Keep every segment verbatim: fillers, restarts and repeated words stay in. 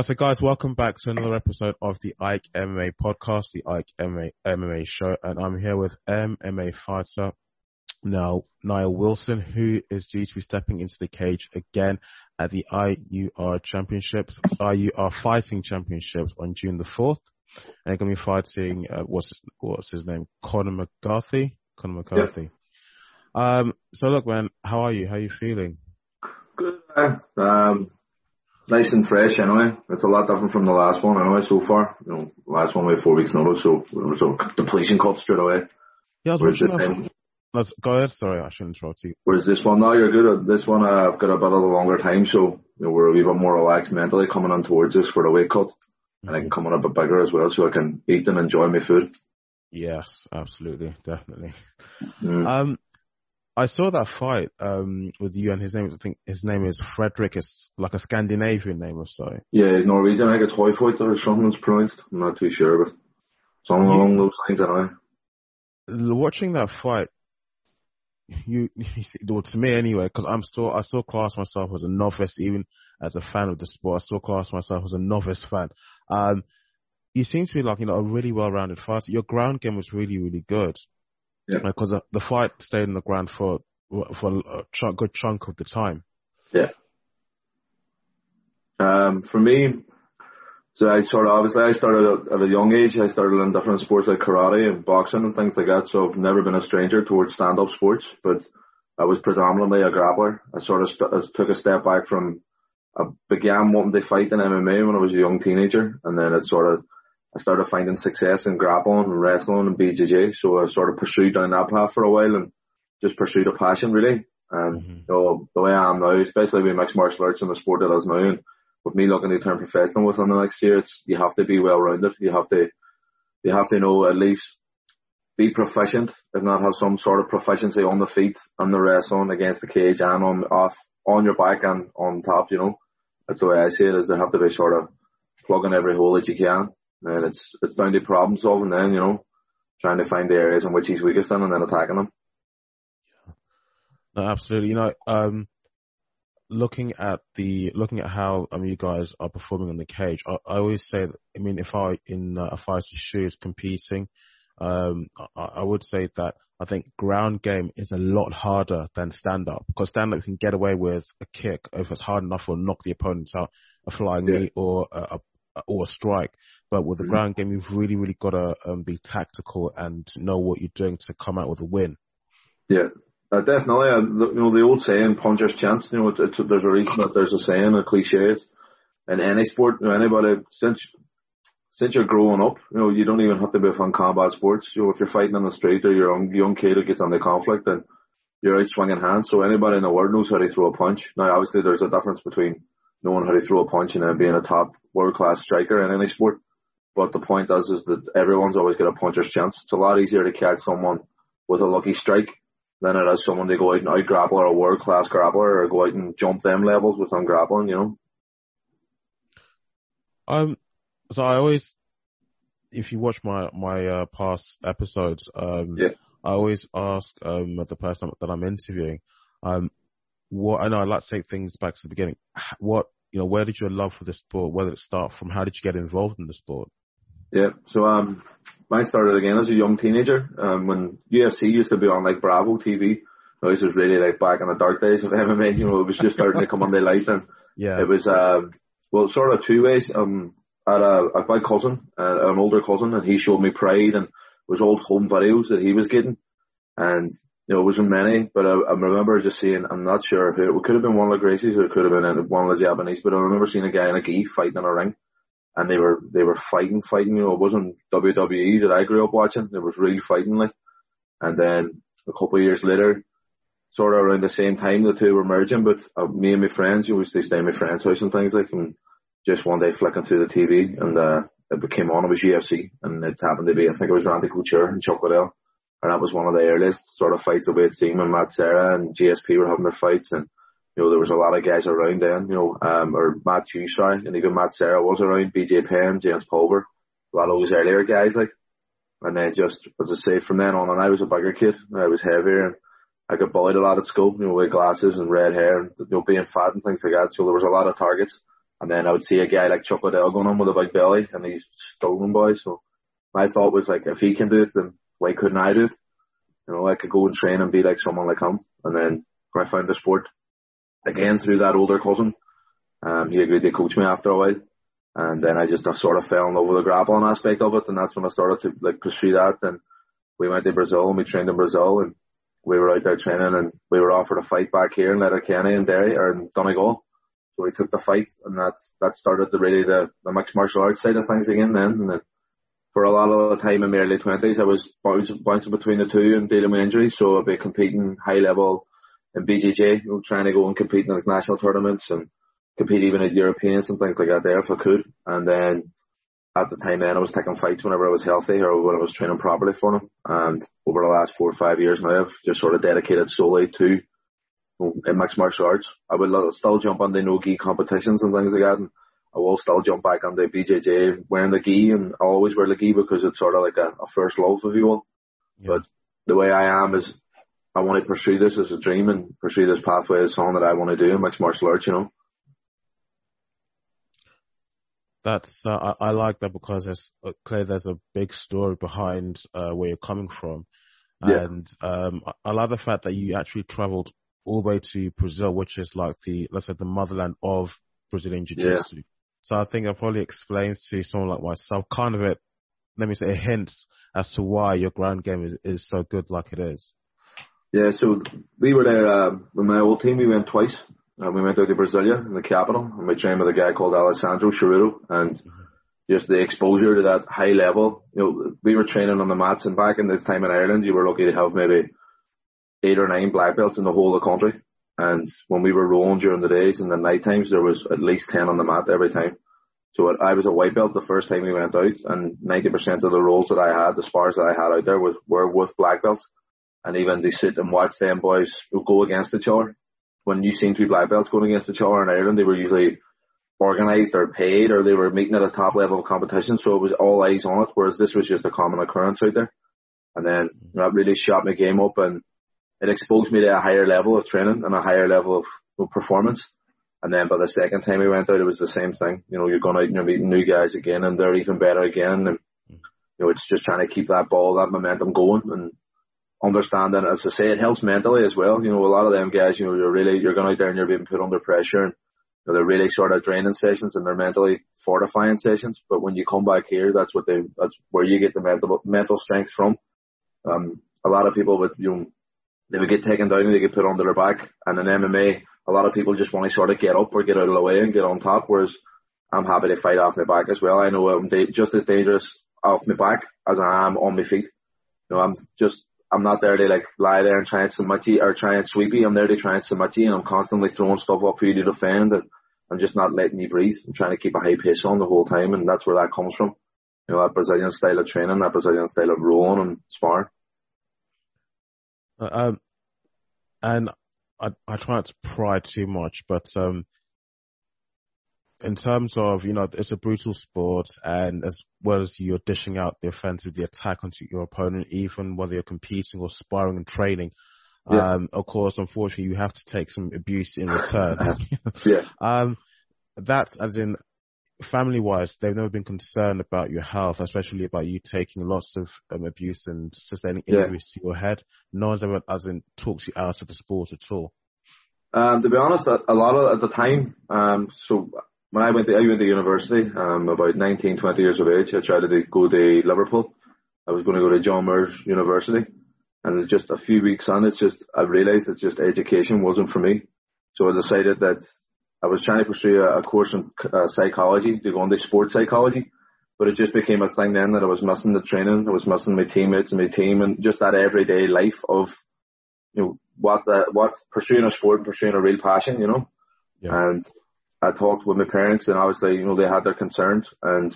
Right, so guys, welcome back to another episode of the Ike M M A podcast, the Ike M M A, M M A show, and I'm here with M M A fighter now Niall Wilson, who is due to be stepping into the cage again at the I U R Championships, I U R Fighting Championships on June the fourth, and they're going to be fighting uh, what's his, what's his name, Conor McCarthy, Conor McCarthy. Yep. Um, so look, man, how are you? How are you feeling? Good, man. Um. Nice and fresh, anyway. It's a lot different from the last one, anyway. So far, you know, last one we had four weeks' notice, so it was a depletion cut straight away. Yeah, I was Whereas this time, let's go ahead. Sorry, I shouldn't interrupt you. Whereas this one now, you're good. This one, uh, I've got a bit of a longer time, so you know, we're a wee bit more relaxed mentally coming in towards this for the weight cut, mm-hmm. and I can come in a bit bigger as well, so I can eat and enjoy my food. Yes, absolutely, definitely. Mm. Um. I saw that fight um, with you, and his name is, I think his name is Frederick. It's like a Scandinavian name or so. Yeah, Norwegian. I think it's Høyfjord or something's pronounced. I'm not too sure, but something you, along those lines, anyway. Watching that fight, you, you see, well, to me anyway, because I'm still, I still class myself as a novice, even as a fan of the sport. I still class myself as a novice fan. Um, you seem to be like, you know, a really well-rounded fighter. Your ground game was really, really good. Yeah. Because the fight stayed on the ground for for a ch- good chunk of the time. Yeah. Um, for me, so I sort of obviously I started at a young age. I started in different sports like karate and boxing and things like that. So I've never been a stranger towards stand-up sports, but I was predominantly a grappler. I sort of st- I took a step back from. I began wanting to fight in M M A when I was a young teenager, and then it sort of. I started finding success in grappling and wrestling and B J J, so I sort of pursued down that path for a while and just pursued a passion, really. And mm-hmm. so the way I am now, especially with mixed martial arts and the sport that I is now, and with me looking to turn professional within the next year, it's, you have to be well-rounded. You have to, you have to know at least be proficient, if not have some sort of proficiency on the feet and the wrestling against the cage and on off on your back and on top. You know, that's the way I see it. Is they have to be sort of plugging every hole that you can. And it's it's down to problem solving then, you know, trying to find the areas in which he's weakest in and then attacking them. Yeah. No, absolutely. You know, um, looking at the looking at how um you guys are performing on the cage, I, I always say that. I mean, if I in uh, a fighter's shoes competing, um, I, I would say that I think ground game is a lot harder than stand up, because stand up can get away with a kick if it's hard enough, or knock the opponent out, a flying yeah. knee or a, a or a strike. But with the mm-hmm. ground game, you've really, really got to um, be tactical and know what you're doing to come out with a win. Yeah, uh, definitely. Uh, you know, the old saying, puncher's chance, you know, it's, it's, there's a reason that there's a saying, a cliche. In any sport, you know, anybody, since since you're growing up, you know, you don't even have to be from combat sports. You know, if you're fighting on the street or you're a young, young kid who gets into conflict, then you're out swinging hands. So anybody in the world knows how to throw a punch. Now, obviously, there's a difference between knowing how to throw a punch and then being a top world-class striker in any sport. But the point is, is that everyone's always got a puncher's chance. It's a lot easier to catch someone with a lucky strike than it is someone to go out and out grapple, or a world class grappler, or go out and jump them levels with them grappling. You know. Um. So I always, if you watch my my uh, past episodes, um, yeah. I always ask um the person that I'm interviewing, um, what I know I like to take things back to the beginning. What you know, where did your love for the sport? Where did it start from? How did you get involved in the sport? Yeah, so um, I started again as a young teenager um, when U F C used to be on like Bravo T V. Now, this was really like back in the dark days of M M A. You know, it was just starting to come on daylight, and yeah, it was uh, well, sort of two ways. Um, I had a, a my cousin, uh, an older cousin, and he showed me Pride and was old home videos that he was getting, and you know, it wasn't many, but I, I remember just seeing. I'm not sure who it could have been, one of the Gracies, or it could have been one of the Japanese, but I remember seeing a guy in a gi fighting in a ring. And they were, they were fighting, fighting, you know, it wasn't W W E that I grew up watching. There was real fighting, like. And then a couple of years later, sort of around the same time, the two were merging, but uh, me and my friends, you know, we used to stay in my friend's house and things like, and just one day flicking through the T V and, uh, it became on, it was U F C, and it happened to be, I think it was Randy Couture and Chuck Liddell. And that was one of the earliest sort of fights that we had seen when Matt Serra and G S P were having their fights, and you know, there was a lot of guys around then, you know, um, or Matt Hughes, sorry, and even Matt Serra was around, B J Penn, James Pulver, a lot of those earlier guys, like. And then just, as I say, from then on, and I was a bigger kid, I was heavier, and I got bullied a lot at school, you know, with glasses and red hair, and, you know, being fat and things like that, so there was a lot of targets. And then I would see a guy like Chuck Liddell going on with a big belly, and he's stolen boy. So my thought was, like, if he can do it, then why couldn't I do it? You know, I could go and train and be like someone like him. And then I found the sport again through that older cousin. Um, he agreed to coach me after a while. And then I just sort of fell in love with the grappling aspect of it. And that's when I started to, like, pursue that. And we went to Brazil and we trained in Brazil. And we were out there training, and we were offered a fight back here in Letterkenny and Derry, or in Donegal. So we took the fight, and that, that started the, really the, the mixed martial arts side of things again then. And then for a lot of the time in my early twenties, I was bouncing, bouncing between the two and dealing with injuries. So I'd be competing high level in B J J, you know, trying to go and compete in international tournaments and compete even at Europeans and things like that there if I could. And then at the time then I was taking fights whenever I was healthy or when I was training properly for them. And over the last four or five years now, I've just sort of dedicated solely to, you know, mixed martial arts. I would love, still jump on the no-gi competitions and things like that. And I will still jump back on the B J J wearing the gi, and I always wear the gi because it's sort of like a, a first love, if you will. Yeah. But the way I am is I want to pursue this as a dream and pursue this pathway as something that I want to do in mixed martial arts, you know. That's uh, I, I like that because it's uh, clear there's a big story behind uh, where you're coming from, yeah. And um, I, I love the fact that you actually travelled all the way to Brazil, which is like the let's say the motherland of Brazilian Jiu-Jitsu. Yeah. So I think it probably explains to someone like myself kind of it. Let me say a hint as to why your ground game is, is so good, like it is. Yeah, so we were there uh, with my old team. We went twice. And we went out to Brasilia, in the capital, and we trained with a guy called Alessandro Chirudo, and just the exposure to that high level. You know, we were training on the mats, and back in the time in Ireland, you were lucky to have maybe eight or nine black belts in the whole of the country. And when we were rolling during the days and the night times, there was at least ten on the mat every time. So I was a white belt the first time we went out, and ninety percent of the rolls that I had, the spars that I had out there, was, were with black belts. And even they sit and watch them boys who go against each other. When you seen two black belts going against each other in Ireland, they were usually organised or paid, or they were meeting at a top level of competition, so it was all eyes on it, whereas this was just a common occurrence out there. And then that really shot my game up, and it exposed me to a higher level of training and a higher level of, of performance. And then by the second time we went out, it was the same thing. You know, you're going out and you're meeting new guys again, and they're even better again. And, you know, it's just trying to keep that ball, that momentum going, and understanding, as I say, it helps mentally as well. You know, a lot of them guys, you know, you're really, you're going out there and you're being put under pressure, and you know, they're really sort of draining sessions and they're mentally fortifying sessions. But when you come back here, that's what they, that's where you get the mental, mental strength from. Um, a lot of people would, you know, they would get taken down and they get put under their back. And in M M A, a lot of people just want to sort of get up or get out of the way and get on top. Whereas I'm happy to fight off my back as well. I know I'm da- just as dangerous off my back as I am on my feet. You know, I'm just, I'm not there to like lie there and try and submit you or try and sweep you. I'm there to try and submit you, and I'm constantly throwing stuff up for you to defend, and I'm just not letting you breathe. I'm trying to keep a high pace on the whole time, and that's where that comes from. You know, that Brazilian style of training, that Brazilian style of rolling and sparring. Um, and I I try not to pry too much, but um, in terms of, you know, it's a brutal sport, and as well as you're dishing out the offensive, the attack onto your opponent, even whether you're competing or sparring and training, yeah. um, of course, unfortunately, you have to take some abuse in return. yeah. Um, that's as in family-wise, they've never been concerned about your health, especially about you taking lots of um, abuse and sustaining injuries yeah. to your head. No one's ever as in talked you out of the sport at all. Um, to be honest, a lot of at the time, um, so. When I went to, I went to university, um, about nineteen, twenty years of age, I tried to go to Liverpool. I was going to go to John Moores University. And just a few weeks on, it's just, I realized it's just education wasn't for me. So I decided that I was trying to pursue a, a course in uh, psychology, to go into sports psychology. But it just became a thing then that I was missing the training. I was missing my teammates and my team, and just that everyday life of, you know, what, the, what pursuing a sport and pursuing a real passion, you know, yeah. and, I talked with my parents, and obviously, you know, they had their concerns, and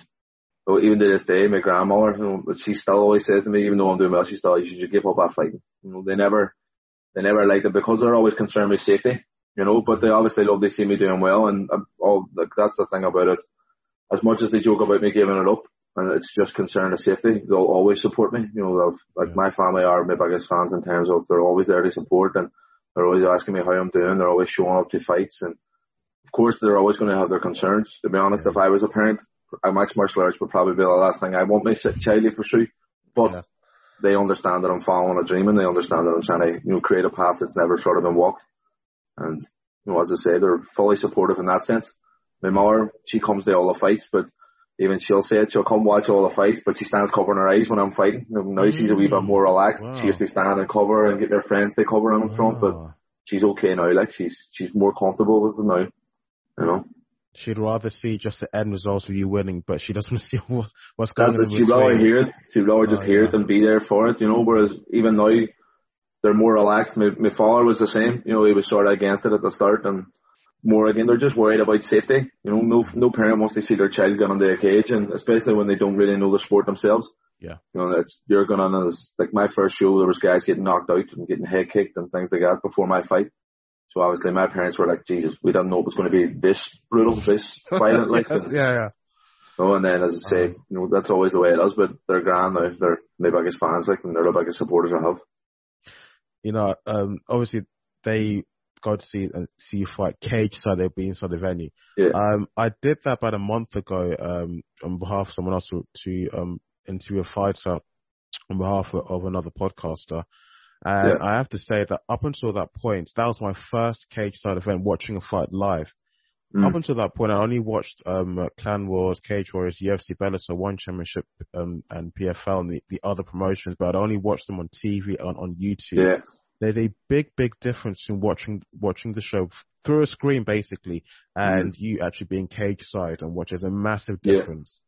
even to this day, my grandma, you know, she still always says to me, even though I'm doing well, she still always says, you should give up that fighting. You know, they never, they never liked it because they're always concerned with safety, you know, but they obviously love to see me doing well, and all, like, that's the thing about it. As much as they joke about me giving it up, and it's just concern of safety, they'll always support me. You know, like my family are my biggest fans in terms of they're always there to support, and they're always asking me how I'm doing, they're always showing up to fights, and of course, they're always going to have their concerns. To be honest, if I was a parent, mixed martial arts would probably be the last thing I want my child to pursue. But yeah. They understand that I'm following a dream, and they understand that I'm trying to, you know, create a path that's never sort of been walked. And, you know, as I say, they're fully supportive in that sense. My mother, she comes to all the fights, but even she'll say it, she'll come watch all the fights, but she stands covering her eyes when I'm fighting. Now she's a wee bit more relaxed. Wow. She used to stand and cover and get their friends to cover in front, but she's okay now. Like, she's, she's more comfortable with them now, you know. She'd rather see just the end results of you winning, but she doesn't see what, what's going on. She'd rather hear it. She'd rather just oh, hear yeah. it and be there for it, you know, whereas even now, they're more relaxed. My, my father was the same. You know, he was sort of against it at the start, and more again, they're just worried about safety. You know, no no parent wants to see their child get into a cage, and especially when they don't really know the sport themselves. Yeah. You know, that's, you're going on as, like my first show, there was guys getting knocked out and getting head kicked and things like that before my fight. So obviously my parents were like, Jesus, we didn't know it was going to be this brutal, this violent. Like, yes, yeah, yeah. So, and then, as I say, you know, that's always the way it is, but they're grand now. They're my biggest fans, like, and they're the biggest supporters I have. You know, um, obviously they go to see, uh, see you fight cage side, they'll be inside the venue. Yeah. Um, I did that about a month ago, um, on behalf of someone else to, to um, interview a fighter on behalf of, of another podcaster. And yeah. I have to say that up until that point, that was my first cage side event, watching a fight live. Mm. Up until that point, I only watched um Clan Wars, Cage Warriors, U F C, Bellator, ONE Championship, um, and P F L, and the, the other promotions, but I'd only watched them on T V, on, on YouTube. Yeah. There's a big, big difference in watching watching the show through a screen, basically, and mm. you actually being cage side and watch. There's a massive difference.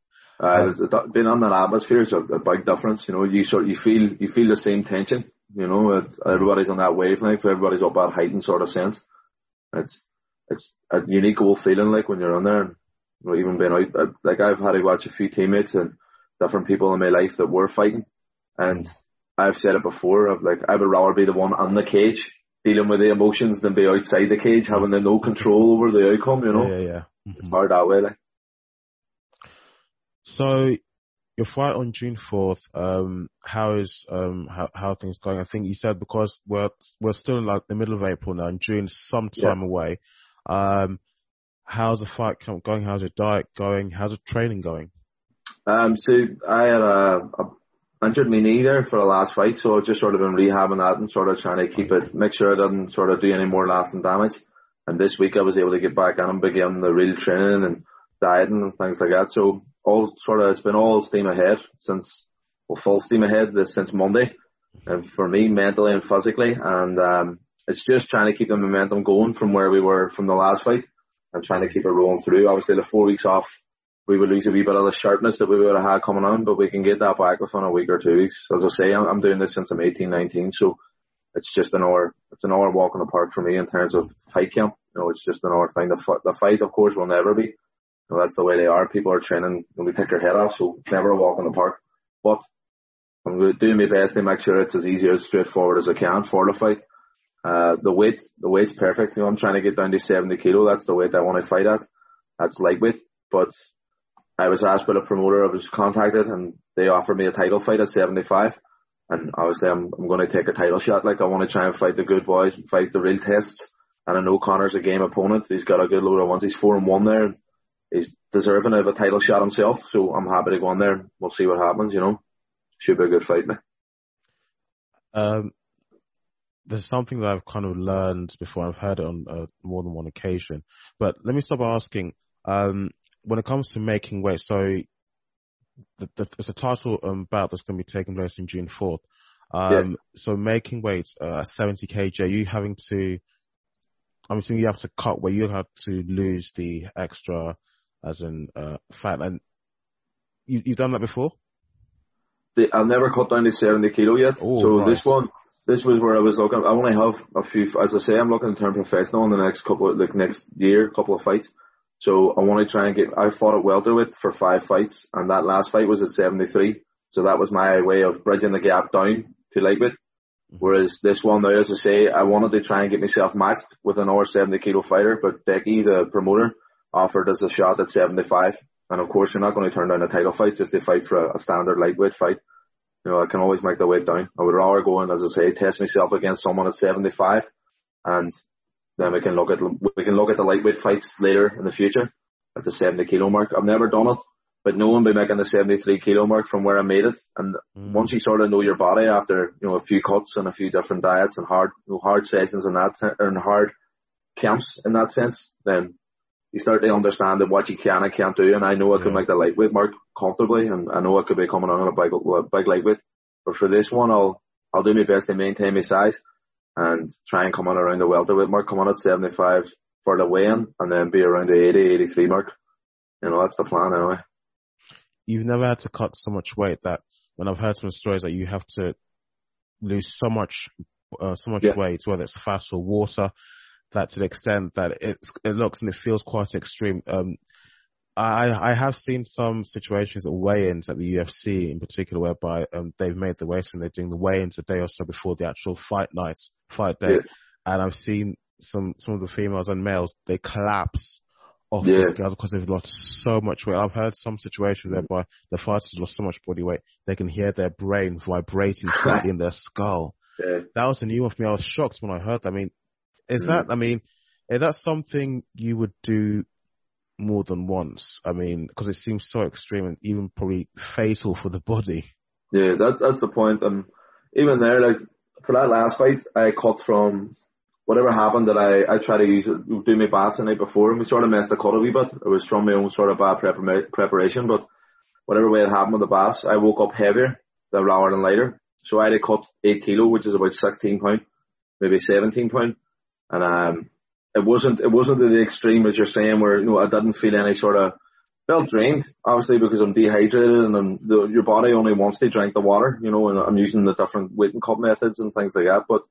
Yeah. Uh, um, being on that atmosphere is a, a big difference. You know, you sort you feel you feel the same tension. You know, it, everybody's on that wavelength. Everybody's up at heightened sort of sense. It's it's a unique old feeling, like, when you're on there. And, you know, even being out, I, like I've had to watch a few teammates and different people in my life that were fighting, and I've said it before. I've, like, I would rather be the one on the cage dealing with the emotions than be outside the cage having the no control over the outcome. You know, yeah, yeah. Mm-hmm. It's hard that way, like. So, your fight on June fourth, um, how is, um, how, how are things going? I think you said, because we're, we're still in like the middle of April now, and June is some time yeah. away. Um, how's the fight going? How's your diet going? How's the training going? Um, so I had, uh, injured my knee there for the last fight, so I've just sort of been rehabbing that and sort of trying to keep it, make sure I didn't sort of do any more lasting damage. And this week I was able to get back in and begin the real training and dieting and things like that. So, all sort of, it's been all steam ahead since, well, full steam ahead this, since Monday, and for me, mentally and physically, and um, it's just trying to keep the momentum going from where we were from the last fight, and trying to keep it rolling through. Obviously, the four weeks off, we would lose a wee bit of the sharpness that we would have had coming on, but we can get that back within a week or two weeks. As I say, I'm, I'm doing this since I'm eighteen, nineteen, so it's just an hour, it's an hour walk in the park for me in terms of fight camp. You know, it's just an hour thing. The, the fight, of course, will never be. Well, that's the way they are. People are training when we take their head off, so it's never a walk in the park. But I'm doing my best to make sure it's as easy or straightforward as I can for the fight. Uh, the weight, the weight's perfect. You know, I'm trying to get down to seventy kilo. That's the weight I want to fight at. That's lightweight. But I was asked by the promoter, I was contacted, and they offered me a title fight at seventy-five. And obviously I'm, I'm going to take a title shot. Like, I want to try and fight the good boys and fight the real tests. And I know Conor's a game opponent. He's got a good load of ones. He's four and one there. He's deserving of a title shot himself, so I'm happy to go on there. We'll see what happens, you know. Should be a good fight, man. Um, there's something that I've kind of learned before. I've heard it on uh, more than one occasion. But let me stop asking. Um, when it comes to making weight, so the, the, it's a title um, bout that's going to be taking place on June fourth. Um, yeah. So making weight uh, at seventy kilograms, are you having to, I'm assuming you have to cut where you have to lose the extra, as in uh, fat, and you, you've done that before? The, I've never cut down to seventy kilo yet. Ooh, so nice. This one, this was where I was looking. I only have a few, as I say, I'm looking to turn professional in the next couple, of, like next year, couple of fights. So I want to try and get. I fought at welterweight for five fights, and that last fight was at seventy-three. So that was my way of bridging the gap down to lightweight. Whereas this one now, as I say, I wanted to try and get myself matched with an over seventy kilo fighter, but Deke's, the promoter, offered us a shot at seventy-five, and of course you're not going to turn down a title fight just to fight for a, a standard lightweight fight. You know, I can always make the weight down. I would rather go and, as I say, test myself against someone at seventy-five and Then we can look at we can look at the lightweight fights later in the future at the seventy kilo mark. I've never done it, but no one will be making the seventy-three kilo mark from where I made it. And mm. once you sort of know your body after, you know, a few cuts and a few different diets and hard, you know, hard sessions and that and hard camps in that sense, then you start to understand that what you can and can't do. And I know I yeah. can make the lightweight mark comfortably, and I know I could be coming on a big, big lightweight. But for this one, I'll I'll do my best to maintain my size and try and come on around the welterweight mark, come on at seventy-five for the weigh-in, and then be around the eighty, eighty-three mark. You know, that's the plan anyway. You've never had to cut so much weight that, when I've heard some stories that you have to lose so much, uh, so much yeah. weight, whether it's fast or water, that to the extent that it's, it looks and it feels quite extreme. Um, I, I have seen some situations at weigh-ins at the U F C in particular, whereby um, they've made the weights and they're doing the weigh-ins a day or so before the actual fight night, fight day. Yeah. And I've seen some, some of the females and males, they collapse off yeah. these girls because they've lost so much weight. I've heard some situations whereby the fighters lost so much body weight, they can hear their brain vibrating in their skull. Yeah. That was a new one for me. I was shocked when I heard that. I mean, is mm. that, I mean, is that something you would do more than once? I mean, because it seems so extreme and even probably fatal for the body. Yeah, that's that's the point. And even there, like for that last fight, I cut from whatever happened that I I tried to use do my baths the night before, and we sort of messed the cut a wee bit. It was from my own sort of bad prepar- preparation, but whatever way it happened with the baths, I woke up heavier than rather than later. So I had to cut eight kilo, which is about sixteen pound, maybe seventeen pound, and um. It wasn't, it wasn't to the extreme as you're saying, where, you know, I didn't feel any sort of, felt drained, obviously, because I'm dehydrated and I'm, the, your body only wants to drink the water, you know, and I'm using the different weight and cut methods and things like that. But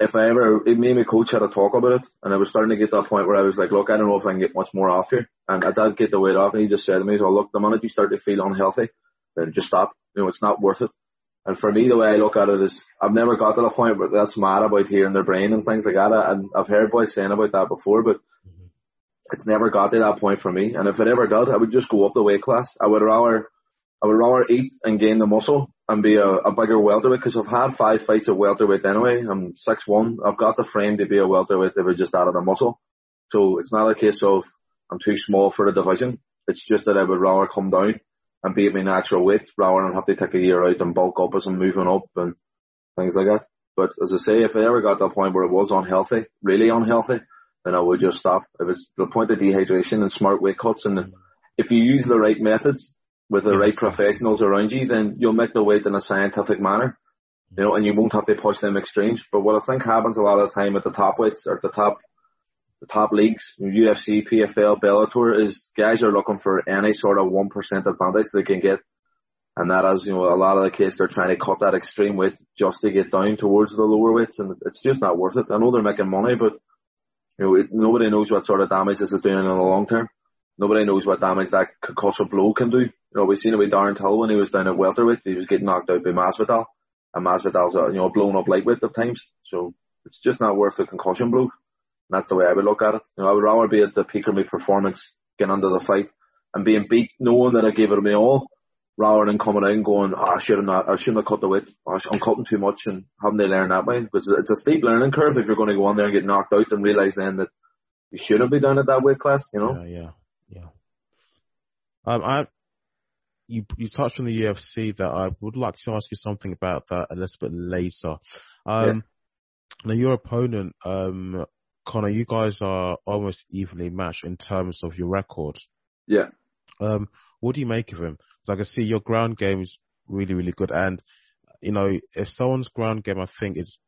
if I ever, it, me and my coach had a talk about it, and I was starting to get to that point where I was like, look, I don't know if I can get much more off here. And I did get the weight off, and he just said to me, so look, the minute you start to feel unhealthy, then just stop. You know, it's not worth it. And for me, the way I look at it is, I've never got to the point where that's mad about hearing their brain and things like that. And I've heard boys saying about that before, but it's never got to that point for me. And if it ever did, I would just go up the weight class. I would rather, I would rather eat and gain the muscle and be a, a bigger welterweight, because I've had five fights at welterweight anyway. I'm six one. I've got the frame to be a welterweight if I just added a muscle. So it's not a case of I'm too small for the division. It's just that I would rather come down and be at my natural weight rather than have to take a year out and bulk up as I'm moving up and things like that. But as I say, if I ever got to a point where it was unhealthy, really unhealthy, then I would just stop. If it's the point of dehydration and smart weight cuts, and the, if you use the right methods with the right professionals around you, then you'll make the weight in a scientific manner, you know, and you won't have to push them extremes. But what I think happens a lot of the time at the top weights or at the top The top leagues, U F C, P F L, Bellator, is guys are looking for any sort of one percent advantage they can get. And that is, you know, a lot of the case they're trying to cut that extreme weight just to get down towards the lower weights, and it's just not worth it. I know they're making money, but, you know, it, nobody knows what sort of damage this is doing in the long term. Nobody knows what damage that concussive blow can do. You know, we've seen it with Darren Till when he was down at welterweight. He was getting knocked out by Masvidal, and Masvidal's, you know, blown up lightweight at times. So it's just not worth the concussion blow. And that's the way I would look at it. You know, I would rather be at the peak of my performance, getting under the fight and being beat, knowing that I gave it my all, rather than coming out and going, oh, I shouldn't have, I shouldn't have cut the weight. Oh, I'm cutting too much, and haven't they learned that way? Because it's a steep learning curve if you're going to go on there and get knocked out and realise then that you shouldn't be down at that weight class, you know? Yeah, yeah, yeah. Um, I, you, you touched on the U F C that I would like to ask you something about that a little bit later. Um, yeah. Now your opponent, um, Conor, you guys are almost evenly matched in terms of your record. Yeah. Um, what do you make of him? Like, I see your ground game is really, really good. And, you know, if someone's ground game, I think, is,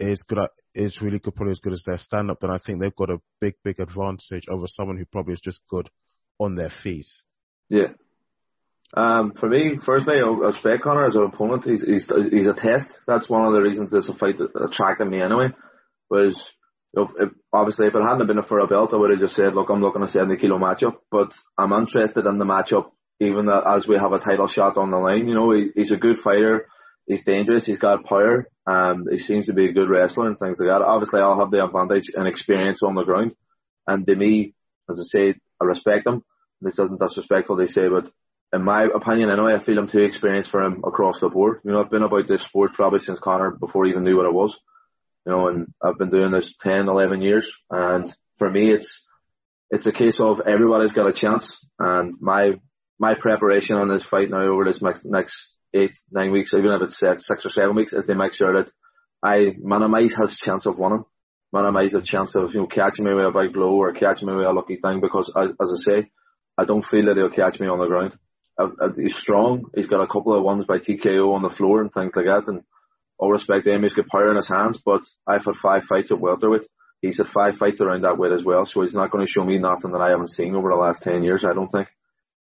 is good, at, is really good, probably as good as their stand up, then I think they've got a big, big advantage over someone who probably is just good on their feet. Yeah. Um, for me, firstly, I respect Conor as an opponent. He's, he's, he's a test. That's one of the reasons this fight attracted me anyway, was, If, if, obviously, if it hadn't been for a belt, I would have just said, look, I'm looking at a seventy kilo matchup, but I'm interested in the matchup, even as we have a title shot on the line. You know, he, he's a good fighter. He's dangerous. He's got power. Um, he seems to be a good wrestler and things like that. Obviously, I'll have the advantage and experience on the ground. And to me, as I say, I respect him. This isn't disrespectful, they say, but in my opinion, anyway, I feel I'm too experienced for him across the board. You know, I've been about this sport probably since Conor before he even knew what it was. you know, and I've been doing this ten, eleven years. And for me, it's, it's a case of everybody's got a chance. And my, my preparation on this fight now over this next, next eight, nine weeks, even if it's six or seven weeks, is to make sure that I minimize his chance of winning, minimize his chance of, you know, catching me with a big blow or catching me with a lucky thing, because I, as I say, I don't feel that he'll catch me on the ground. I, I, he's strong. He's got a couple of ones by T K O on the floor and things like that. And all respect to him, he's got power in his hands, but I've had five fights at welterweight. He's had five fights around that weight as well. So he's not going to show me nothing that I haven't seen over the last ten years, I don't think.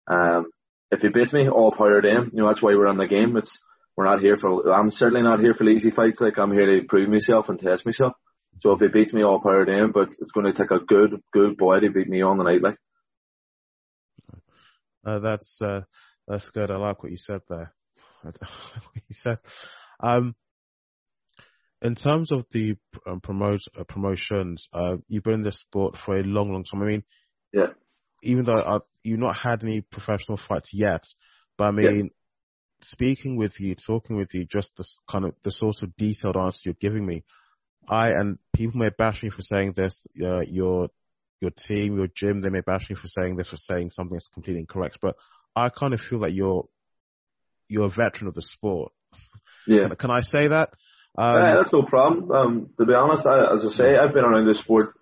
Um, if he beats me, all power to him. You know, that's why we're in the game. It's, we're not here for, I'm certainly not here for the easy fights. Like, I'm here to prove myself and test myself. So if he beats me, all power to him, but it's going to take a good, good boy to beat me on the night, like. Uh, that's uh, that's good. I like what you said there. I like what you said. Um, in terms of the um, promote uh, promotions, uh, you've been in this sport for a long, long time. I mean, yeah. Even though uh, you've not had any professional fights yet, but I mean, yeah. Speaking with you, talking with you, just this kind of the sort of detailed answer you're giving me, I and people may bash me for saying this. Uh, you're Your team, your gym, they may bash me for saying this, for saying something that's completely incorrect. But I kind of feel like you're you're a veteran of the sport. Yeah. Can, can I say that? Um, yeah, that's no problem. Um, to be honest, I, as I say, I've been around this sport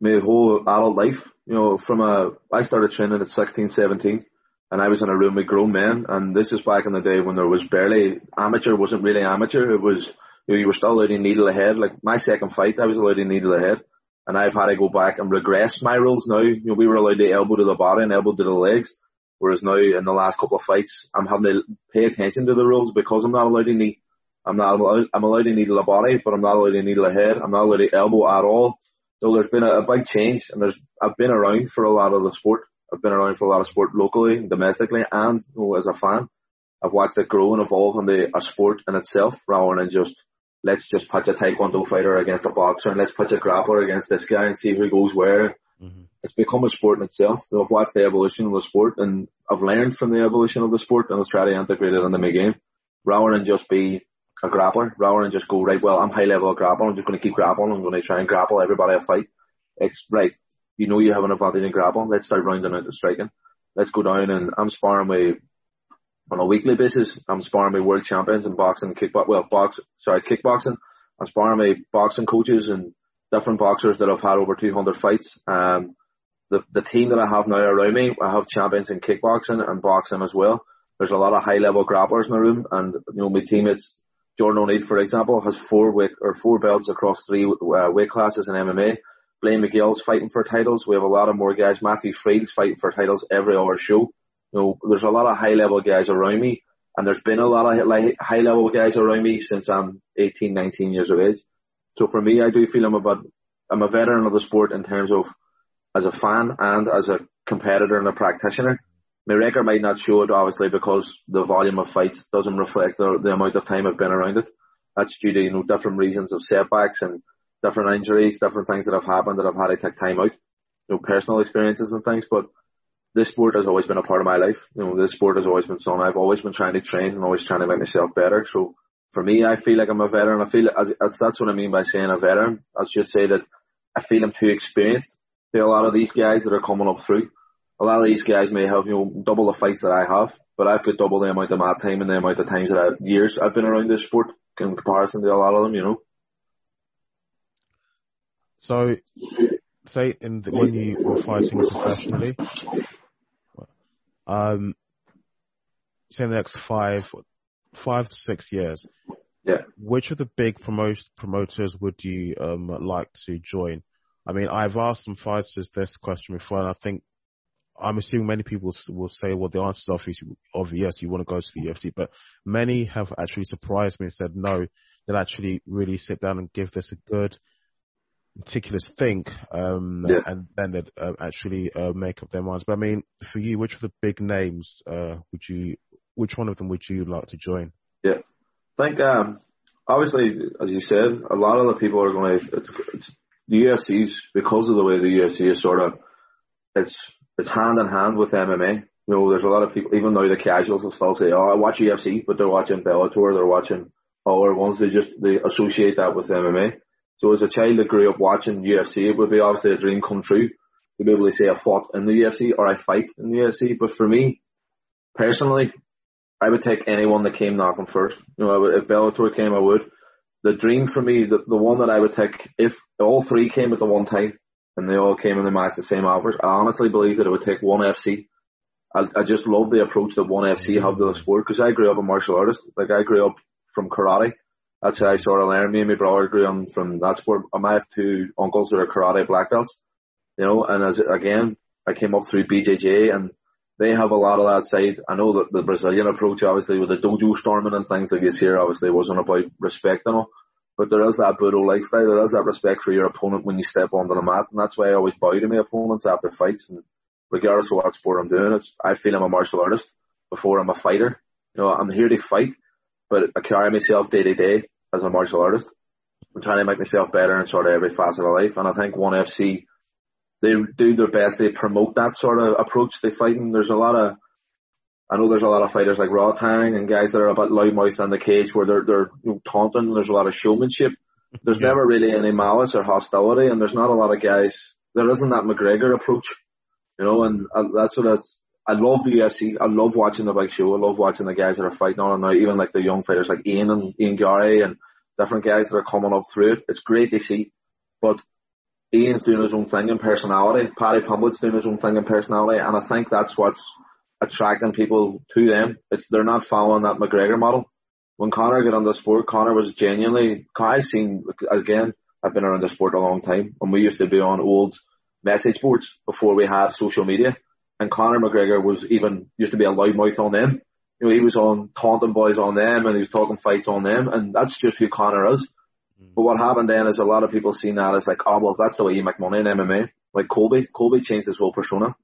my whole adult life. You know, from a I started training at sixteen, seventeen, and I was in a room with grown men. And this is back in the day when there was barely amateur, wasn't really amateur. It was you, know, you were still allowed to needle ahead. Like my second fight, I was allowed to needle ahead. And I've had to go back and regress my rules now. You know, we were allowed to elbow to the body and elbow to the legs, whereas now in the last couple of fights, I'm having to pay attention to the rules because I'm not allowed to knee. I'm not allowed, I'm allowed to needle the body, but I'm not allowed to needle the head. I'm not allowed to elbow at all. So there's been a, a big change, and there's I've been around for a lot of the sport. I've been around for a lot of sport locally, domestically, and you know, as a fan, I've watched it grow and evolve into a sport in itself rather than just. Let's just pitch a taekwondo fighter against a boxer, and let's pitch a grappler against this guy and see who goes where. Mm-hmm. It's become a sport in itself. You know, I've watched the evolution of the sport, and I've learned from the evolution of the sport, and I'll try to integrate it into my game. Rather than just be a grappler, rather than just go, right, well, I'm high-level grappler, I'm just going to keep grappling, I'm going to try and grapple everybody I fight. It's, right, you know you have an advantage in grappling, let's start rounding out the striking. Let's go down, and I'm sparring with... On a weekly basis, I'm sparring with world champions in boxing, kickbox, well, box, sorry, kickboxing. I'm sparring with boxing coaches and different boxers that have had over two hundred fights. Um, the, the team that I have now around me, I have champions in kickboxing and boxing as well. There's a lot of high level grapplers in the room, and, you know, my teammates, Jordan O'Neill, for example, has four weight, or four belts across three uh, weight classes in M M A. Blaine McGill's fighting for titles. We have a lot of more guys. Matthew Fried's fighting for titles every hour show. You know, there's a lot of high-level guys around me, and there's been a lot of high-level guys around me since I'm eighteen, nineteen years of age. So for me, I do feel I'm a, I'm a veteran of the sport in terms of as a fan and as a competitor and a practitioner. My record might not show it, obviously, because the volume of fights doesn't reflect the, the amount of time I've been around it. That's due to, you know, different reasons of setbacks and different injuries, different things that have happened that I've had to take time out, you know, personal experiences and things, but this sport has always been a part of my life. You know, this sport has always been something I've always been trying to train and always trying to make myself better. So for me, I feel like I'm a veteran. I feel as, as, that's what I mean by saying a veteran. I should say that I feel I'm too experienced to a lot of these guys that are coming up through. A lot of these guys may have, you know, double the fights that I have, but I've got double the amount of my time and the amount of times that I, years I've been around this sport in comparison to a lot of them, you know. So, say in the, when you were fighting professionally, Um, say in the next five, five to six years, yeah. Which of the big promote, promoters would you um, like to join? I mean, I've asked some fighters this question before, and I think I'm assuming many people will say, "Well, the answer is obvious. Obvious, you want to go to the U F C," but many have actually surprised me and said, "No, they'll actually really sit down and give this a good, meticulous think, um, yeah. and then they'd uh, actually uh, make up their minds." But I mean, for you, which of the big names uh, would you? Which one of them would you like to join? Yeah, I think um, obviously, as you said, a lot of the people are going to. It's, it's the U F C's because of the way the U F C is sort of. It's it's hand in hand with M M A. You know, there's a lot of people. Even though the casuals will still say, "Oh, I watch U F C," but they're watching Bellator, they're watching other ones. They just they associate that with M M A. So as a child that grew up watching U F C, it would be obviously a dream come true to be able to say I fought in the U F C or I fight in the U F C. But for me, personally, I would take anyone that came knocking first. You know, I would, if Bellator came, I would. The dream for me, the, the one that I would take, if all three came at the one time and they all came in the match the same hours, I honestly believe that it would take ONE F C. I, I just love the approach that ONE F C have to the sport, because I grew up a martial artist. Like, I grew up from karate. That's how I sort of learned. Me and my brother grew up from that sport. I might have two uncles that are karate black belts, you know, and as again, I came up through B J J, and they have a lot of that side. I know that the Brazilian approach, obviously, with the dojo storming and things like this here, obviously wasn't about respect and all. But there is that Budo lifestyle. There is that respect for your opponent when you step onto the mat. And that's why I always bow to my opponents after fights. And regardless of what sport I'm doing, it's, I feel I'm a martial artist before I'm a fighter. You know, I'm here to fight, but I carry myself day to day as a martial artist. I'm trying to make myself better in sort of every facet of life. And I think ONE F C, they do their best. They promote that sort of approach to fighting. There's a lot of, I know there's a lot of fighters like Raw Tang and guys that are a bit loudmouthed in the cage where they're, they're you know, taunting. There's a lot of showmanship. There's yeah. never really any malice or hostility, and there's not a lot of guys. There isn't that McGregor approach, you know, and I, that's what it's, I love the U F C. I love watching the big show. I love watching the guys that are fighting on it now, even like the young fighters like Ian and Ian Gary and different guys that are coming up through it. It's great to see, but Ian's doing his own thing in personality. Paddy Pimblett's doing his own thing in personality, and I think that's what's attracting people to them. It's they're not following that McGregor model. When Conor got on the sport, Conor was genuinely. I seen again. I've been around the sport a long time, and we used to be on old message boards before we had social media. And Conor McGregor was even used to be a loudmouth on them. You know, he was on taunting boys on them, and he was talking fights on them, and that's just who Conor is. But what happened then is a lot of people seen that as like, oh, well, that's the way you make money in M M A. Like Colby. Colby changed his whole persona.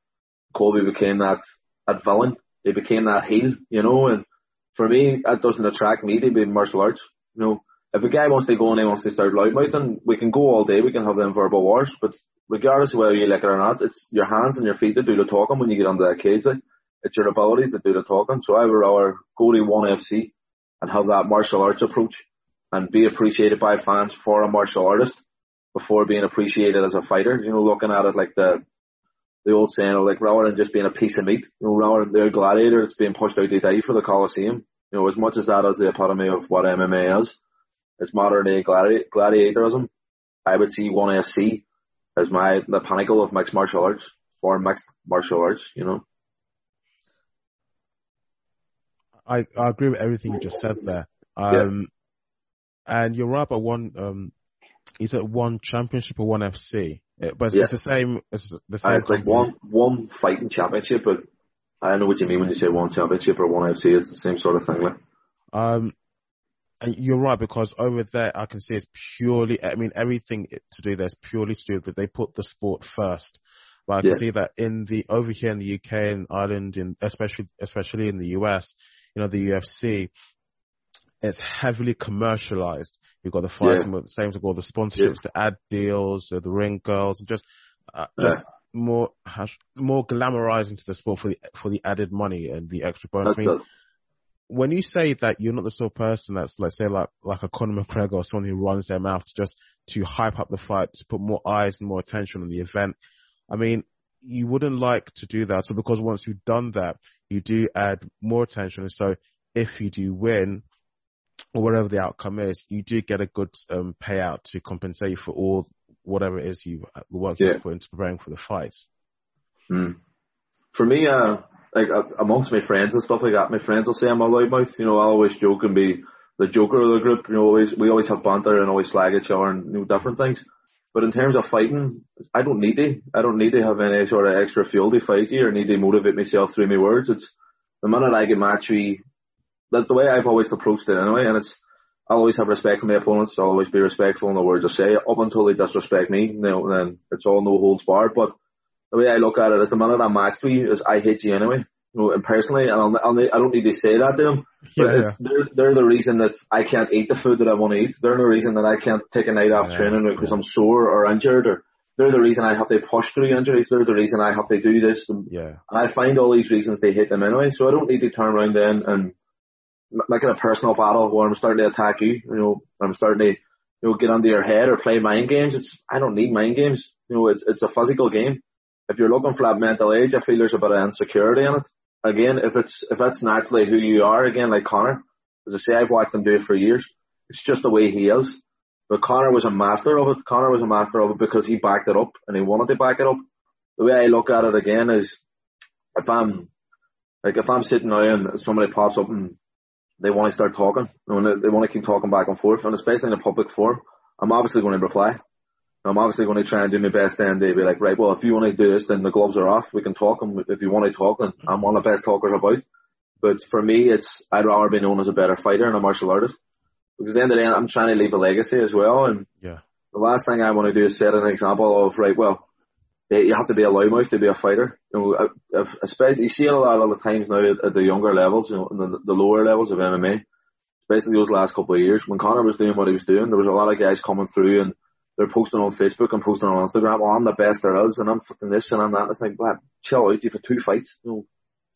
Colby became that, that villain. He became that heel, you know. And for me, that doesn't attract me to be martial arts. You know, if a guy wants to go and he wants to start loudmouthing, we can go all day. We can have them verbal wars. But regardless of whether you like it or not, it's your hands and your feet that do the talking when you get under that cage. Like, it's your abilities that do the talking. So I would rather go to ONE F C and have that martial arts approach and be appreciated by fans for a martial artist before being appreciated as a fighter. You know, looking at it like the the old saying, like, rather than just being a piece of meat, you know, rather than they're a gladiator, it's being pushed out to die for the Coliseum. You know, as much as that is the epitome of what M M A is, it's modern-day gladi- gladiatorism. I would see ONE F C as my the pinnacle of mixed martial arts, or mixed martial arts, you know. I, I agree with everything you just said there. Um, yeah. And you're right about one. Um, is it ONE Championship or ONE F C? It, but it's, yeah. it's the same. It's the same. It's like one one fighting championship, but I know what you mean when you say ONE Championship or ONE F C. It's the same sort of thing, like. Um, and you're right, because over there I can see it's purely. I mean, everything to do there is purely to do that they put the sport first. But I can yeah. see that in the over here in the U K and Ireland, in especially especially in the U S, you know, the U F C. It's heavily commercialized. You've got the fighting, yeah. same as all the sponsorships, yeah. the ad deals, the ring girls, and just, uh, yeah. just more more glamorizing to the sport for the for the added money and the extra bonus. I mean, when you say that you're not the sort of person that's, let's say, like like a Conor McGregor or someone who runs their mouth just to hype up the fight, to put more eyes and more attention on the event, I mean, you wouldn't like to do that. So because once you've done that, you do add more attention. And so if you do win, or whatever the outcome is, you do get a good um, payout to compensate for all whatever it is you the work yeah. you put into preparing for the fights. Mm. For me, uh, like uh, amongst my friends and stuff like that, my friends will say I'm a loudmouth. You know, I always joke and be the joker of the group. You know, always we always have banter and always slag each other and you know, different things. But in terms of fighting, I don't need to. I don't need to have any sort of extra fuel to fight you or need to motivate myself through my words. It's the minute I get matchy. That's the way I've always approached it anyway, and it's, I'll always have respect for my opponents, I'll always be respectful in the words I say, up until they disrespect me, you know, then it's all no holds barred, but the way I look at it is the minute I match with you is I hate you anyway, you know, and personally, and I'll, I'll, I don't need to say that to them, but yeah, it's, yeah. They're, they're the reason that I can't eat the food that I want to eat, they're the reason that I can't take a night off yeah, training because yeah. I'm sore or injured, or they're the reason I have to push through injuries, they're the reason I have to do this, and, yeah. and I find all these reasons they hate them anyway, so I don't need to turn around then and making a personal battle where I'm starting to attack you, you know, I'm starting to you know, get under your head or play mind games. It's, I don't need mind games. You know, it's, it's a physical game. If you're looking for that mental age, I feel there's a bit of insecurity in it. Again, if it's, if that's naturally who you are, again, like Conor, as I say, I've watched him do it for years. It's just the way he is. But Conor was a master of it. Conor was a master of it because he backed it up and he wanted to back it up. The way I look at it again is if I'm, like if I'm sitting now and somebody pops up and they want to start talking, and they want to keep talking back and forth, and especially in a public forum, I'm obviously going to reply. I'm obviously going to try and do my best then to be like, right, well, if you want to do this, then the gloves are off. We can talk. And if you want to talk, then I'm one of the best talkers about. But for me, it's, I'd rather be known as a better fighter and a martial artist. Because at the end of the day, I'm trying to leave a legacy as well. And yeah. The last thing I want to do is set an example of, right, well, you have to be a loudmouth to be a fighter. You know, if, especially, you see a lot of the times now at, at the younger levels, you know, the, the lower levels of M M A, especially those last couple of years, when Conor was doing what he was doing, there was a lot of guys coming through and they're posting on Facebook and posting on Instagram, well, I'm the best there is, and I'm fucking this and I'm that. It's like, well, chill out, you've had two fights. You know,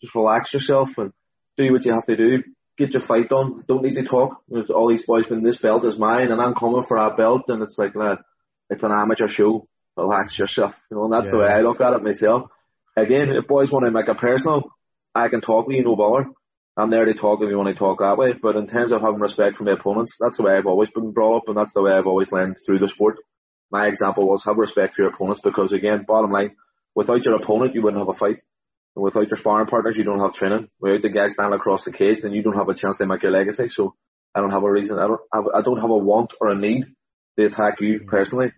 just relax yourself and do what you have to do. Get your fight done. Don't need to talk. You know, all these boys, been, this belt is mine and I'm coming for that belt. And it's like, well, it's an amateur show. Relax yourself. You know, and that's yeah. the way I look at it myself. Again, if boys want to make a personal, I can talk with you, no bother. I'm there to talk if you want to talk that way. But in terms of having respect for my opponents, that's the way I've always been brought up and that's the way I've always learned through the sport. My example was have respect for your opponents because, again, bottom line, without your opponent, you wouldn't have a fight. And without your sparring partners, you don't have training. Without the guys standing across the cage, then you don't have a chance to make your legacy. So I don't have a reason. I don't have, I don't have a want or a need to attack you personally.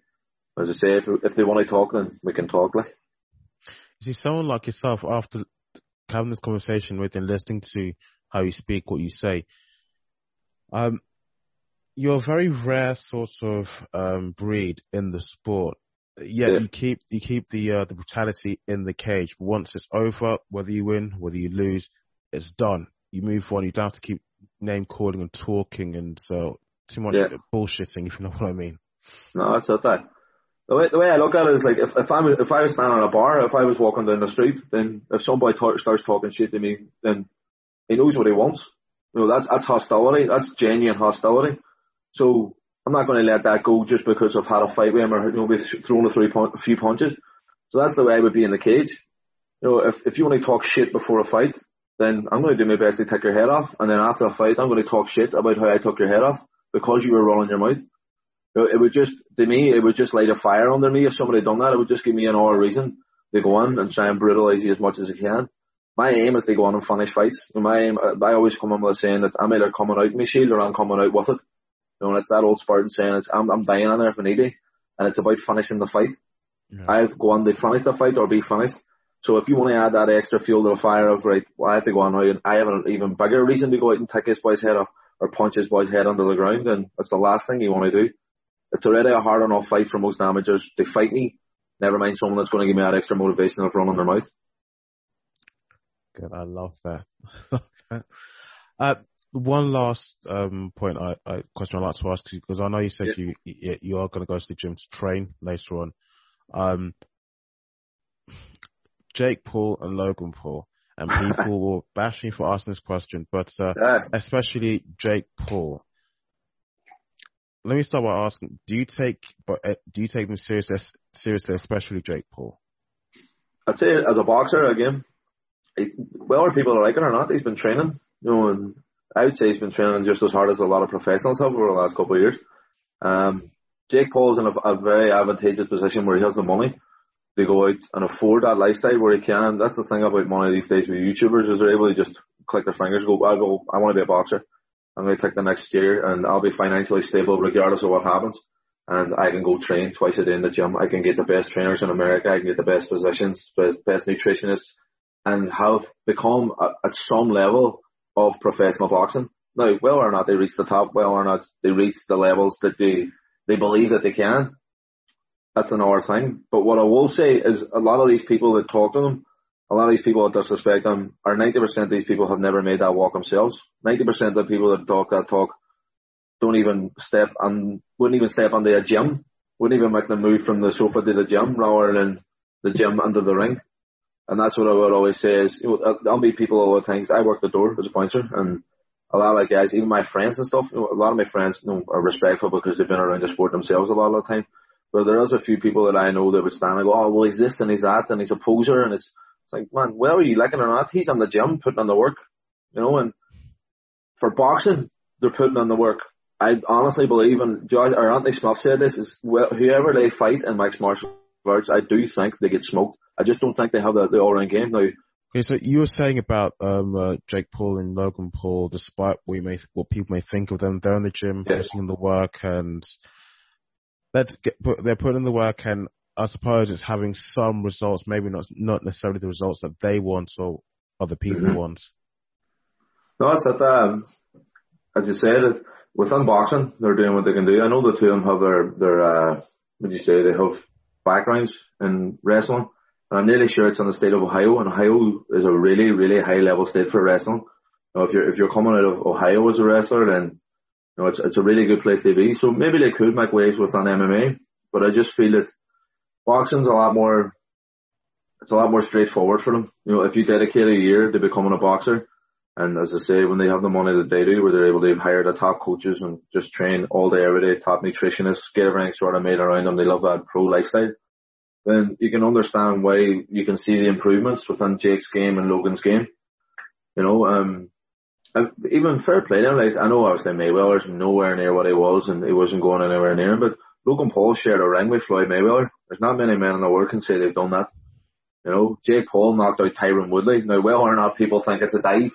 As I say, if, if they want to talk, then we can talk. Like. You see, someone like yourself, after having this conversation with and listening to how you speak, what you say, um, you're a very rare sort of um, breed in the sport. Yet yeah, you keep you keep the uh, the brutality in the cage. Once it's over, whether you win, whether you lose, it's done. You move on. You don't have to keep name calling and talking and so too much yeah. bullshitting, if you know what I mean. No, that's not that. The way, the way I look at it is like if, if I'm if I was standing on a bar, if I was walking down the street, then if somebody ta- starts talking shit to me, then he knows what he wants. You know, that's that's hostility. That's genuine hostility. So I'm not going to let that go just because I've had a fight with him or, you know, we've thrown a, three pun- a few punches. So that's the way I would be in the cage. You know, if, if you want to talk shit before a fight, then I'm going to do my best to take your head off. And then after a fight, I'm going to talk shit about how I took your head off because you were running your mouth. You know, it would just, to me, it would just light a fire under me. If somebody had done that, it would just give me an hour reason to go in and try and brutalize you as much as I can. My aim is to go on and finish fights. My aim, I always come in with saying that I'm either coming out with my shield or I'm coming out with it. You know, and it's that old Spartan saying, it's, I'm, I'm dying on there if I need it, and it's about finishing the fight. Yeah. I go on to finish the fight or be finished. So if you want to add that extra fuel to the fire of, right, well, I have to go on now, and I have an even bigger reason to go out and take his boy's head off or punch his boy's head under the ground, and that's the last thing you want to do. It's already a hard enough fight for most amateurs to fight me, never mind someone that's going to give me that extra motivation of running their mouth. Good, I love that. uh, One last um, point, I, I question I'd like to ask you, because I know you said yeah. you you are going to go to the gym to train later on. Um, Jake Paul and Logan Paul, and people will bash me for asking this question, but uh, yeah. especially Jake Paul. Let me start by asking: Do you take but do you take them seriously, seriously, especially Jake Paul? I'd say as a boxer, again, he, whether people like it or not, he's been training, you know, and I would say he's been training just as hard as a lot of professionals have over the last couple of years. Um, Jake Paul's in a, a very advantageous position where he has the money to go out and afford that lifestyle where he can. And that's the thing about money these days with YouTubers, is they're able to just click their fingers and go, I, go, I want to be a boxer. I'm going to take the next year and I'll be financially stable regardless of what happens. And I can go train twice a day in the gym. I can get the best trainers in America. I can get the best physicians, best, best nutritionists, and have become a, at some level of professional boxing. Now, whether or not they reach the top, whether or not they reach the levels that they, they believe that they can, that's another thing. But what I will say is a lot of these people that talk to them, a lot of these people that disrespect them, are ninety percent of these people have never made that walk themselves. ninety percent of the people that talk that talk don't even step on, wouldn't even step onto a gym, wouldn't even make the move from the sofa to the gym rather than the gym under the ring. And that's what I would always say is, you know, I'll meet people all the times. I work the door as a bouncer, and a lot of guys, even my friends and stuff, you know, a lot of my friends, you know, are respectful because they've been around the sport themselves a lot of the time. But there is a few people that I know that would stand and go, oh, well, he's this and he's that and he's a poser. And it's, it's like, man, whether you like it or not, he's on the gym putting on the work, you know. And for boxing, they're putting on the work. I honestly believe, and George, or Anthony Smith said this, is whoever they fight in mixed martial arts, I do think they get smoked. I just don't think they have the, the all-round game now. Okay, so you were saying about um, uh, Jake Paul and Logan Paul, despite what, you may, what people may think of them, they're in the gym, yeah. putting in the work, and let's get, they're putting in the work, and I suppose it's having some results, maybe not not necessarily the results that they want or other people mm-hmm. want. No, it's that, um, as you said, within boxing, they're doing what they can do. I know the two of them have their, their uh, what do you say, they have backgrounds in wrestling. And I'm nearly sure it's on the state of Ohio, and Ohio is a really, really high-level state for wrestling. You know, if you're if you're coming out of Ohio as a wrestler, then you know it's it's a really good place to be. So maybe they could make waves with an M M A, but I just feel that boxing's a lot more, it's a lot more straightforward for them. You know, if you dedicate a year to becoming a boxer, and as I say, when they have the money that they do, where they're able to hire the top coaches and just train all day, every day, top nutritionists, get everything sort of made around them, they love that pro lifestyle. Then you can understand why you can see the improvements within Jake's game and Logan's game. You know, um, even fair play now, like, I know obviously Mayweather's nowhere near what he was and he wasn't going anywhere near him, but Logan Paul shared a ring with Floyd Mayweather. There's not many men in the world can say they've done that. You know, Jake Paul knocked out Tyron Woodley. Now, whether or not people think it's a dive,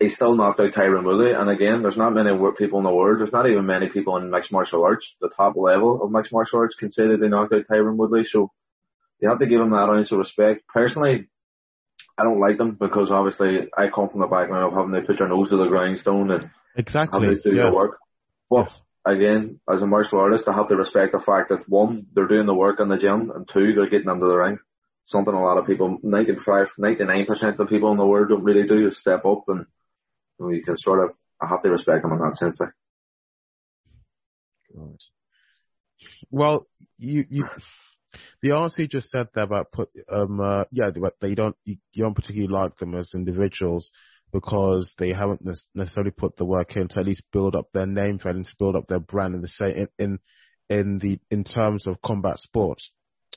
he still knocked out Tyron Woodley. And again, there's not many people in the world, there's not even many people in mixed martial arts, the top level of mixed martial arts, can say that they knocked out Tyron Woodley. So you have to give them that ounce of respect. Personally, I don't like them because obviously I come from the background of having to put their nose to the grindstone and exactly. having to do yeah. the work. But yeah. again, as a martial artist, I have to respect the fact that one, they're doing the work in the gym, and two, they're getting under the ring. Something a lot of people, ninety-five, ninety-nine percent of the people in the world don't really do is step up and you can sort of, I have to respect them in that sense. Right. Well, you, you, the answer you just said there about put, um, uh, yeah, but they don't, you, you don't particularly like them as individuals because they haven't necessarily put the work in to at least build up their name and to build up their brand in the same, in, in, in the, in terms of combat sports.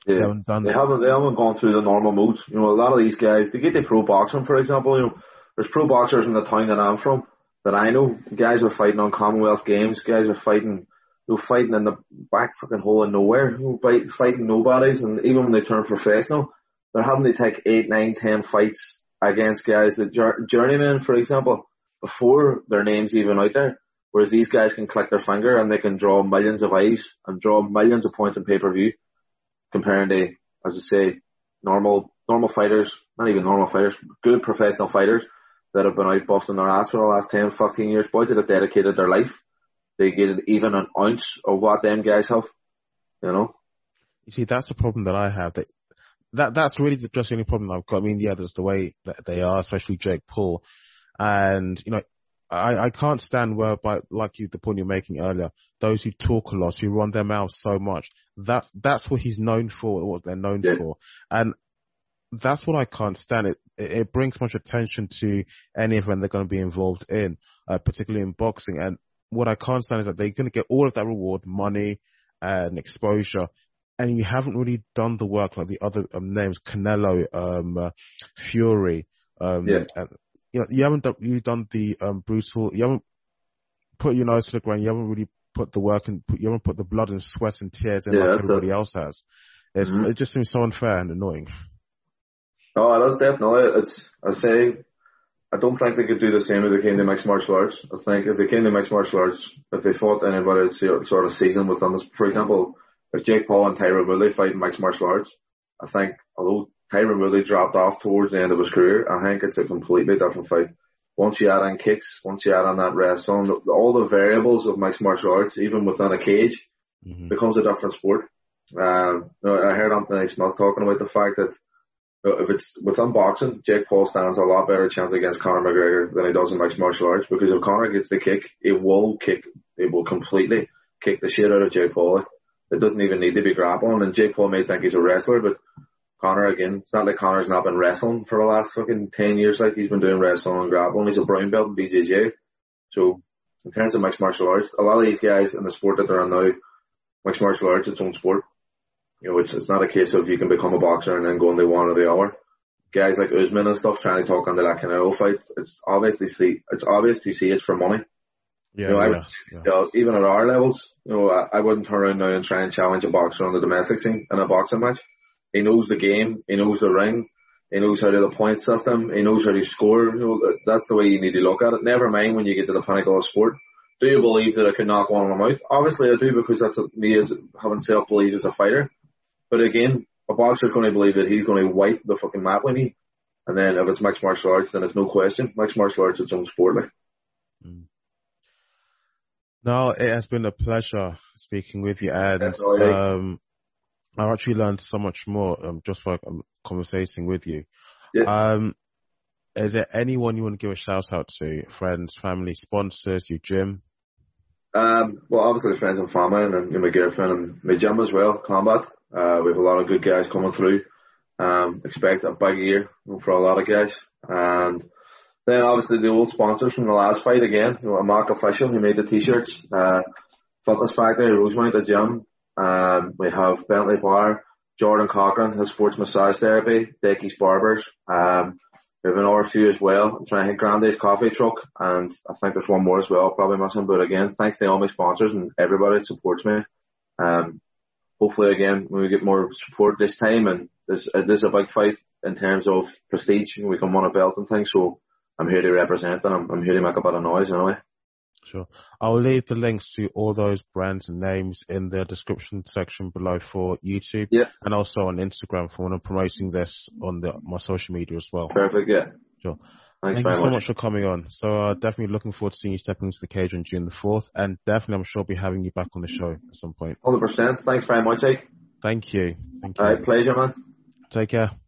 Yeah. They haven't done they that. haven't, they haven't gone through the normal modes. You know, a lot of these guys, they get their pro boxing, for example, you know, there's pro boxers in the town that I'm from that I know. Guys are fighting on Commonwealth Games. Guys are fighting, they're fighting in the back fucking hole in nowhere. They're fighting nobodies, and even when they turn professional, they're having to take eight, nine, ten fights against guys that journeymen, for example, before their name's even out there. Whereas these guys can click their finger and they can draw millions of eyes and draw millions of points in pay-per-view, comparing to, as I say, normal normal fighters, not even normal fighters, good professional fighters that have been out busting their ass for the last ten, fifteen years, boys that have dedicated their life. They get even an ounce of what them guys have, you know? You see, that's the problem that I have. That, that That's really the just only problem I've got. I mean, yeah, there's the way that they are, especially Jake Paul. And, you know, I, I can't stand where, by, like you, the point you're making earlier, those who talk a lot, who run their mouths so much. That's, that's what he's known for, what they're known yeah. for. And, that's what I can't stand. It it brings much attention to any event they're going to be involved in, uh, particularly in boxing. And what I can't stand is that they're going to get all of that reward, money, and exposure, and you haven't really done the work like the other um, names, Canelo, um, uh, Fury. Um, yeah. and, you know, you haven't done, you done the um, brutal. You haven't put your nose to the ground. You haven't really put the work and put, you haven't put the blood and sweat and tears in yeah, like everybody a... else has. It's, mm-hmm. It just seems so unfair and annoying. No, oh, that's definitely, it's, I say, I don't think they could do the same if they came to mixed martial arts. I think if they came to mixed martial arts, if they fought anybody sort of seasoned within this, for example, if Jake Paul and Tyron Woodley fight in mixed martial arts, I think, although Tyron Woodley dropped off towards the end of his career, I think it's a completely different fight. Once you add in kicks, once you add in that wrestling, all the variables of mixed martial arts, even within a cage, mm-hmm. becomes a different sport. Uh, I heard Anthony Smith talking about the fact that if it's within boxing, Jake Paul stands a lot better chance against Conor McGregor than he does in mixed martial arts, because if Conor gets the kick, it will kick, it will completely kick the shit out of Jake Paul. It doesn't even need to be grappling, and Jake Paul may think he's a wrestler, but Conor, again, it's not like Conor's not been wrestling for the last fucking ten years like he's been doing wrestling and grappling. He's a brown belt in B J J. So in terms of mixed martial arts, a lot of these guys in the sport that they're in now, mixed martial arts, its own sport. You know, it's, it's not a case of you can become a boxer and then go into one or the other. Guys like Usman and stuff trying to talk under that Canelo fight, it's obviously see, it's obvious to see it's for money. Yeah, you know, yeah, I, yeah. You know, even at our levels, you know, I, I wouldn't turn around now and try and challenge a boxer on the domestic scene in a boxing match. He knows the game, he knows the ring, he knows how to the point system, he knows how to score. You know, that's the way you need to look at it. Never mind when you get to the pinnacle of sport. Do you believe that I could knock one of them out? Obviously I do, because that's me as having self-belief as a fighter. But again, a boxer's going to believe that he's going to wipe the fucking mat with me. And then if it's mixed martial arts, then it's no question. Mixed martial arts is its own sport. Like. Mm. No, it has been a pleasure speaking with you, and um, I've actually learned so much more um, just by um, conversating with you. Yeah. Um, is there anyone you want to give a shout out to? Friends, family, sponsors, your gym? Um, well, obviously the friends and family, and you know, my girlfriend and my gym as well, Combat. Uh, we have a lot of good guys coming through. Um, expect a big year for a lot of guys. And then obviously the old sponsors from the last fight again. You know, Mark Official, who made the t-shirts. Uh, Fitness Factory, Rosemount, the gym. Um, we have Bentley Bar, Jordan Cochran, his sports massage therapy, Deke's Barbers. Um, we have an R F U as well. I'm trying to hit Grandy's Coffee Truck. And I think there's one more as well, probably missing. But again, thanks to all my sponsors and everybody that supports me. Um, Hopefully, again, we get more support this time, and this, uh, this is a big fight in terms of prestige. We can win a belt and things, so I'm here to represent, and I'm, I'm here to make a bit of noise anyway. Sure. I'll leave the links to all those brands and names in the description section below for YouTube, yeah, and also on Instagram for when I'm promoting this on the, my social media as well. Perfect, yeah. Sure. Thanks Thank you so much. much for coming on. So uh, definitely looking forward to seeing you stepping into the cage on June the fourth, and definitely I'm sure I'll be having you back on the show at some point. one hundred percent. Thanks very much, Jake. Thank you. Thank you. All right, pleasure, man. Take care.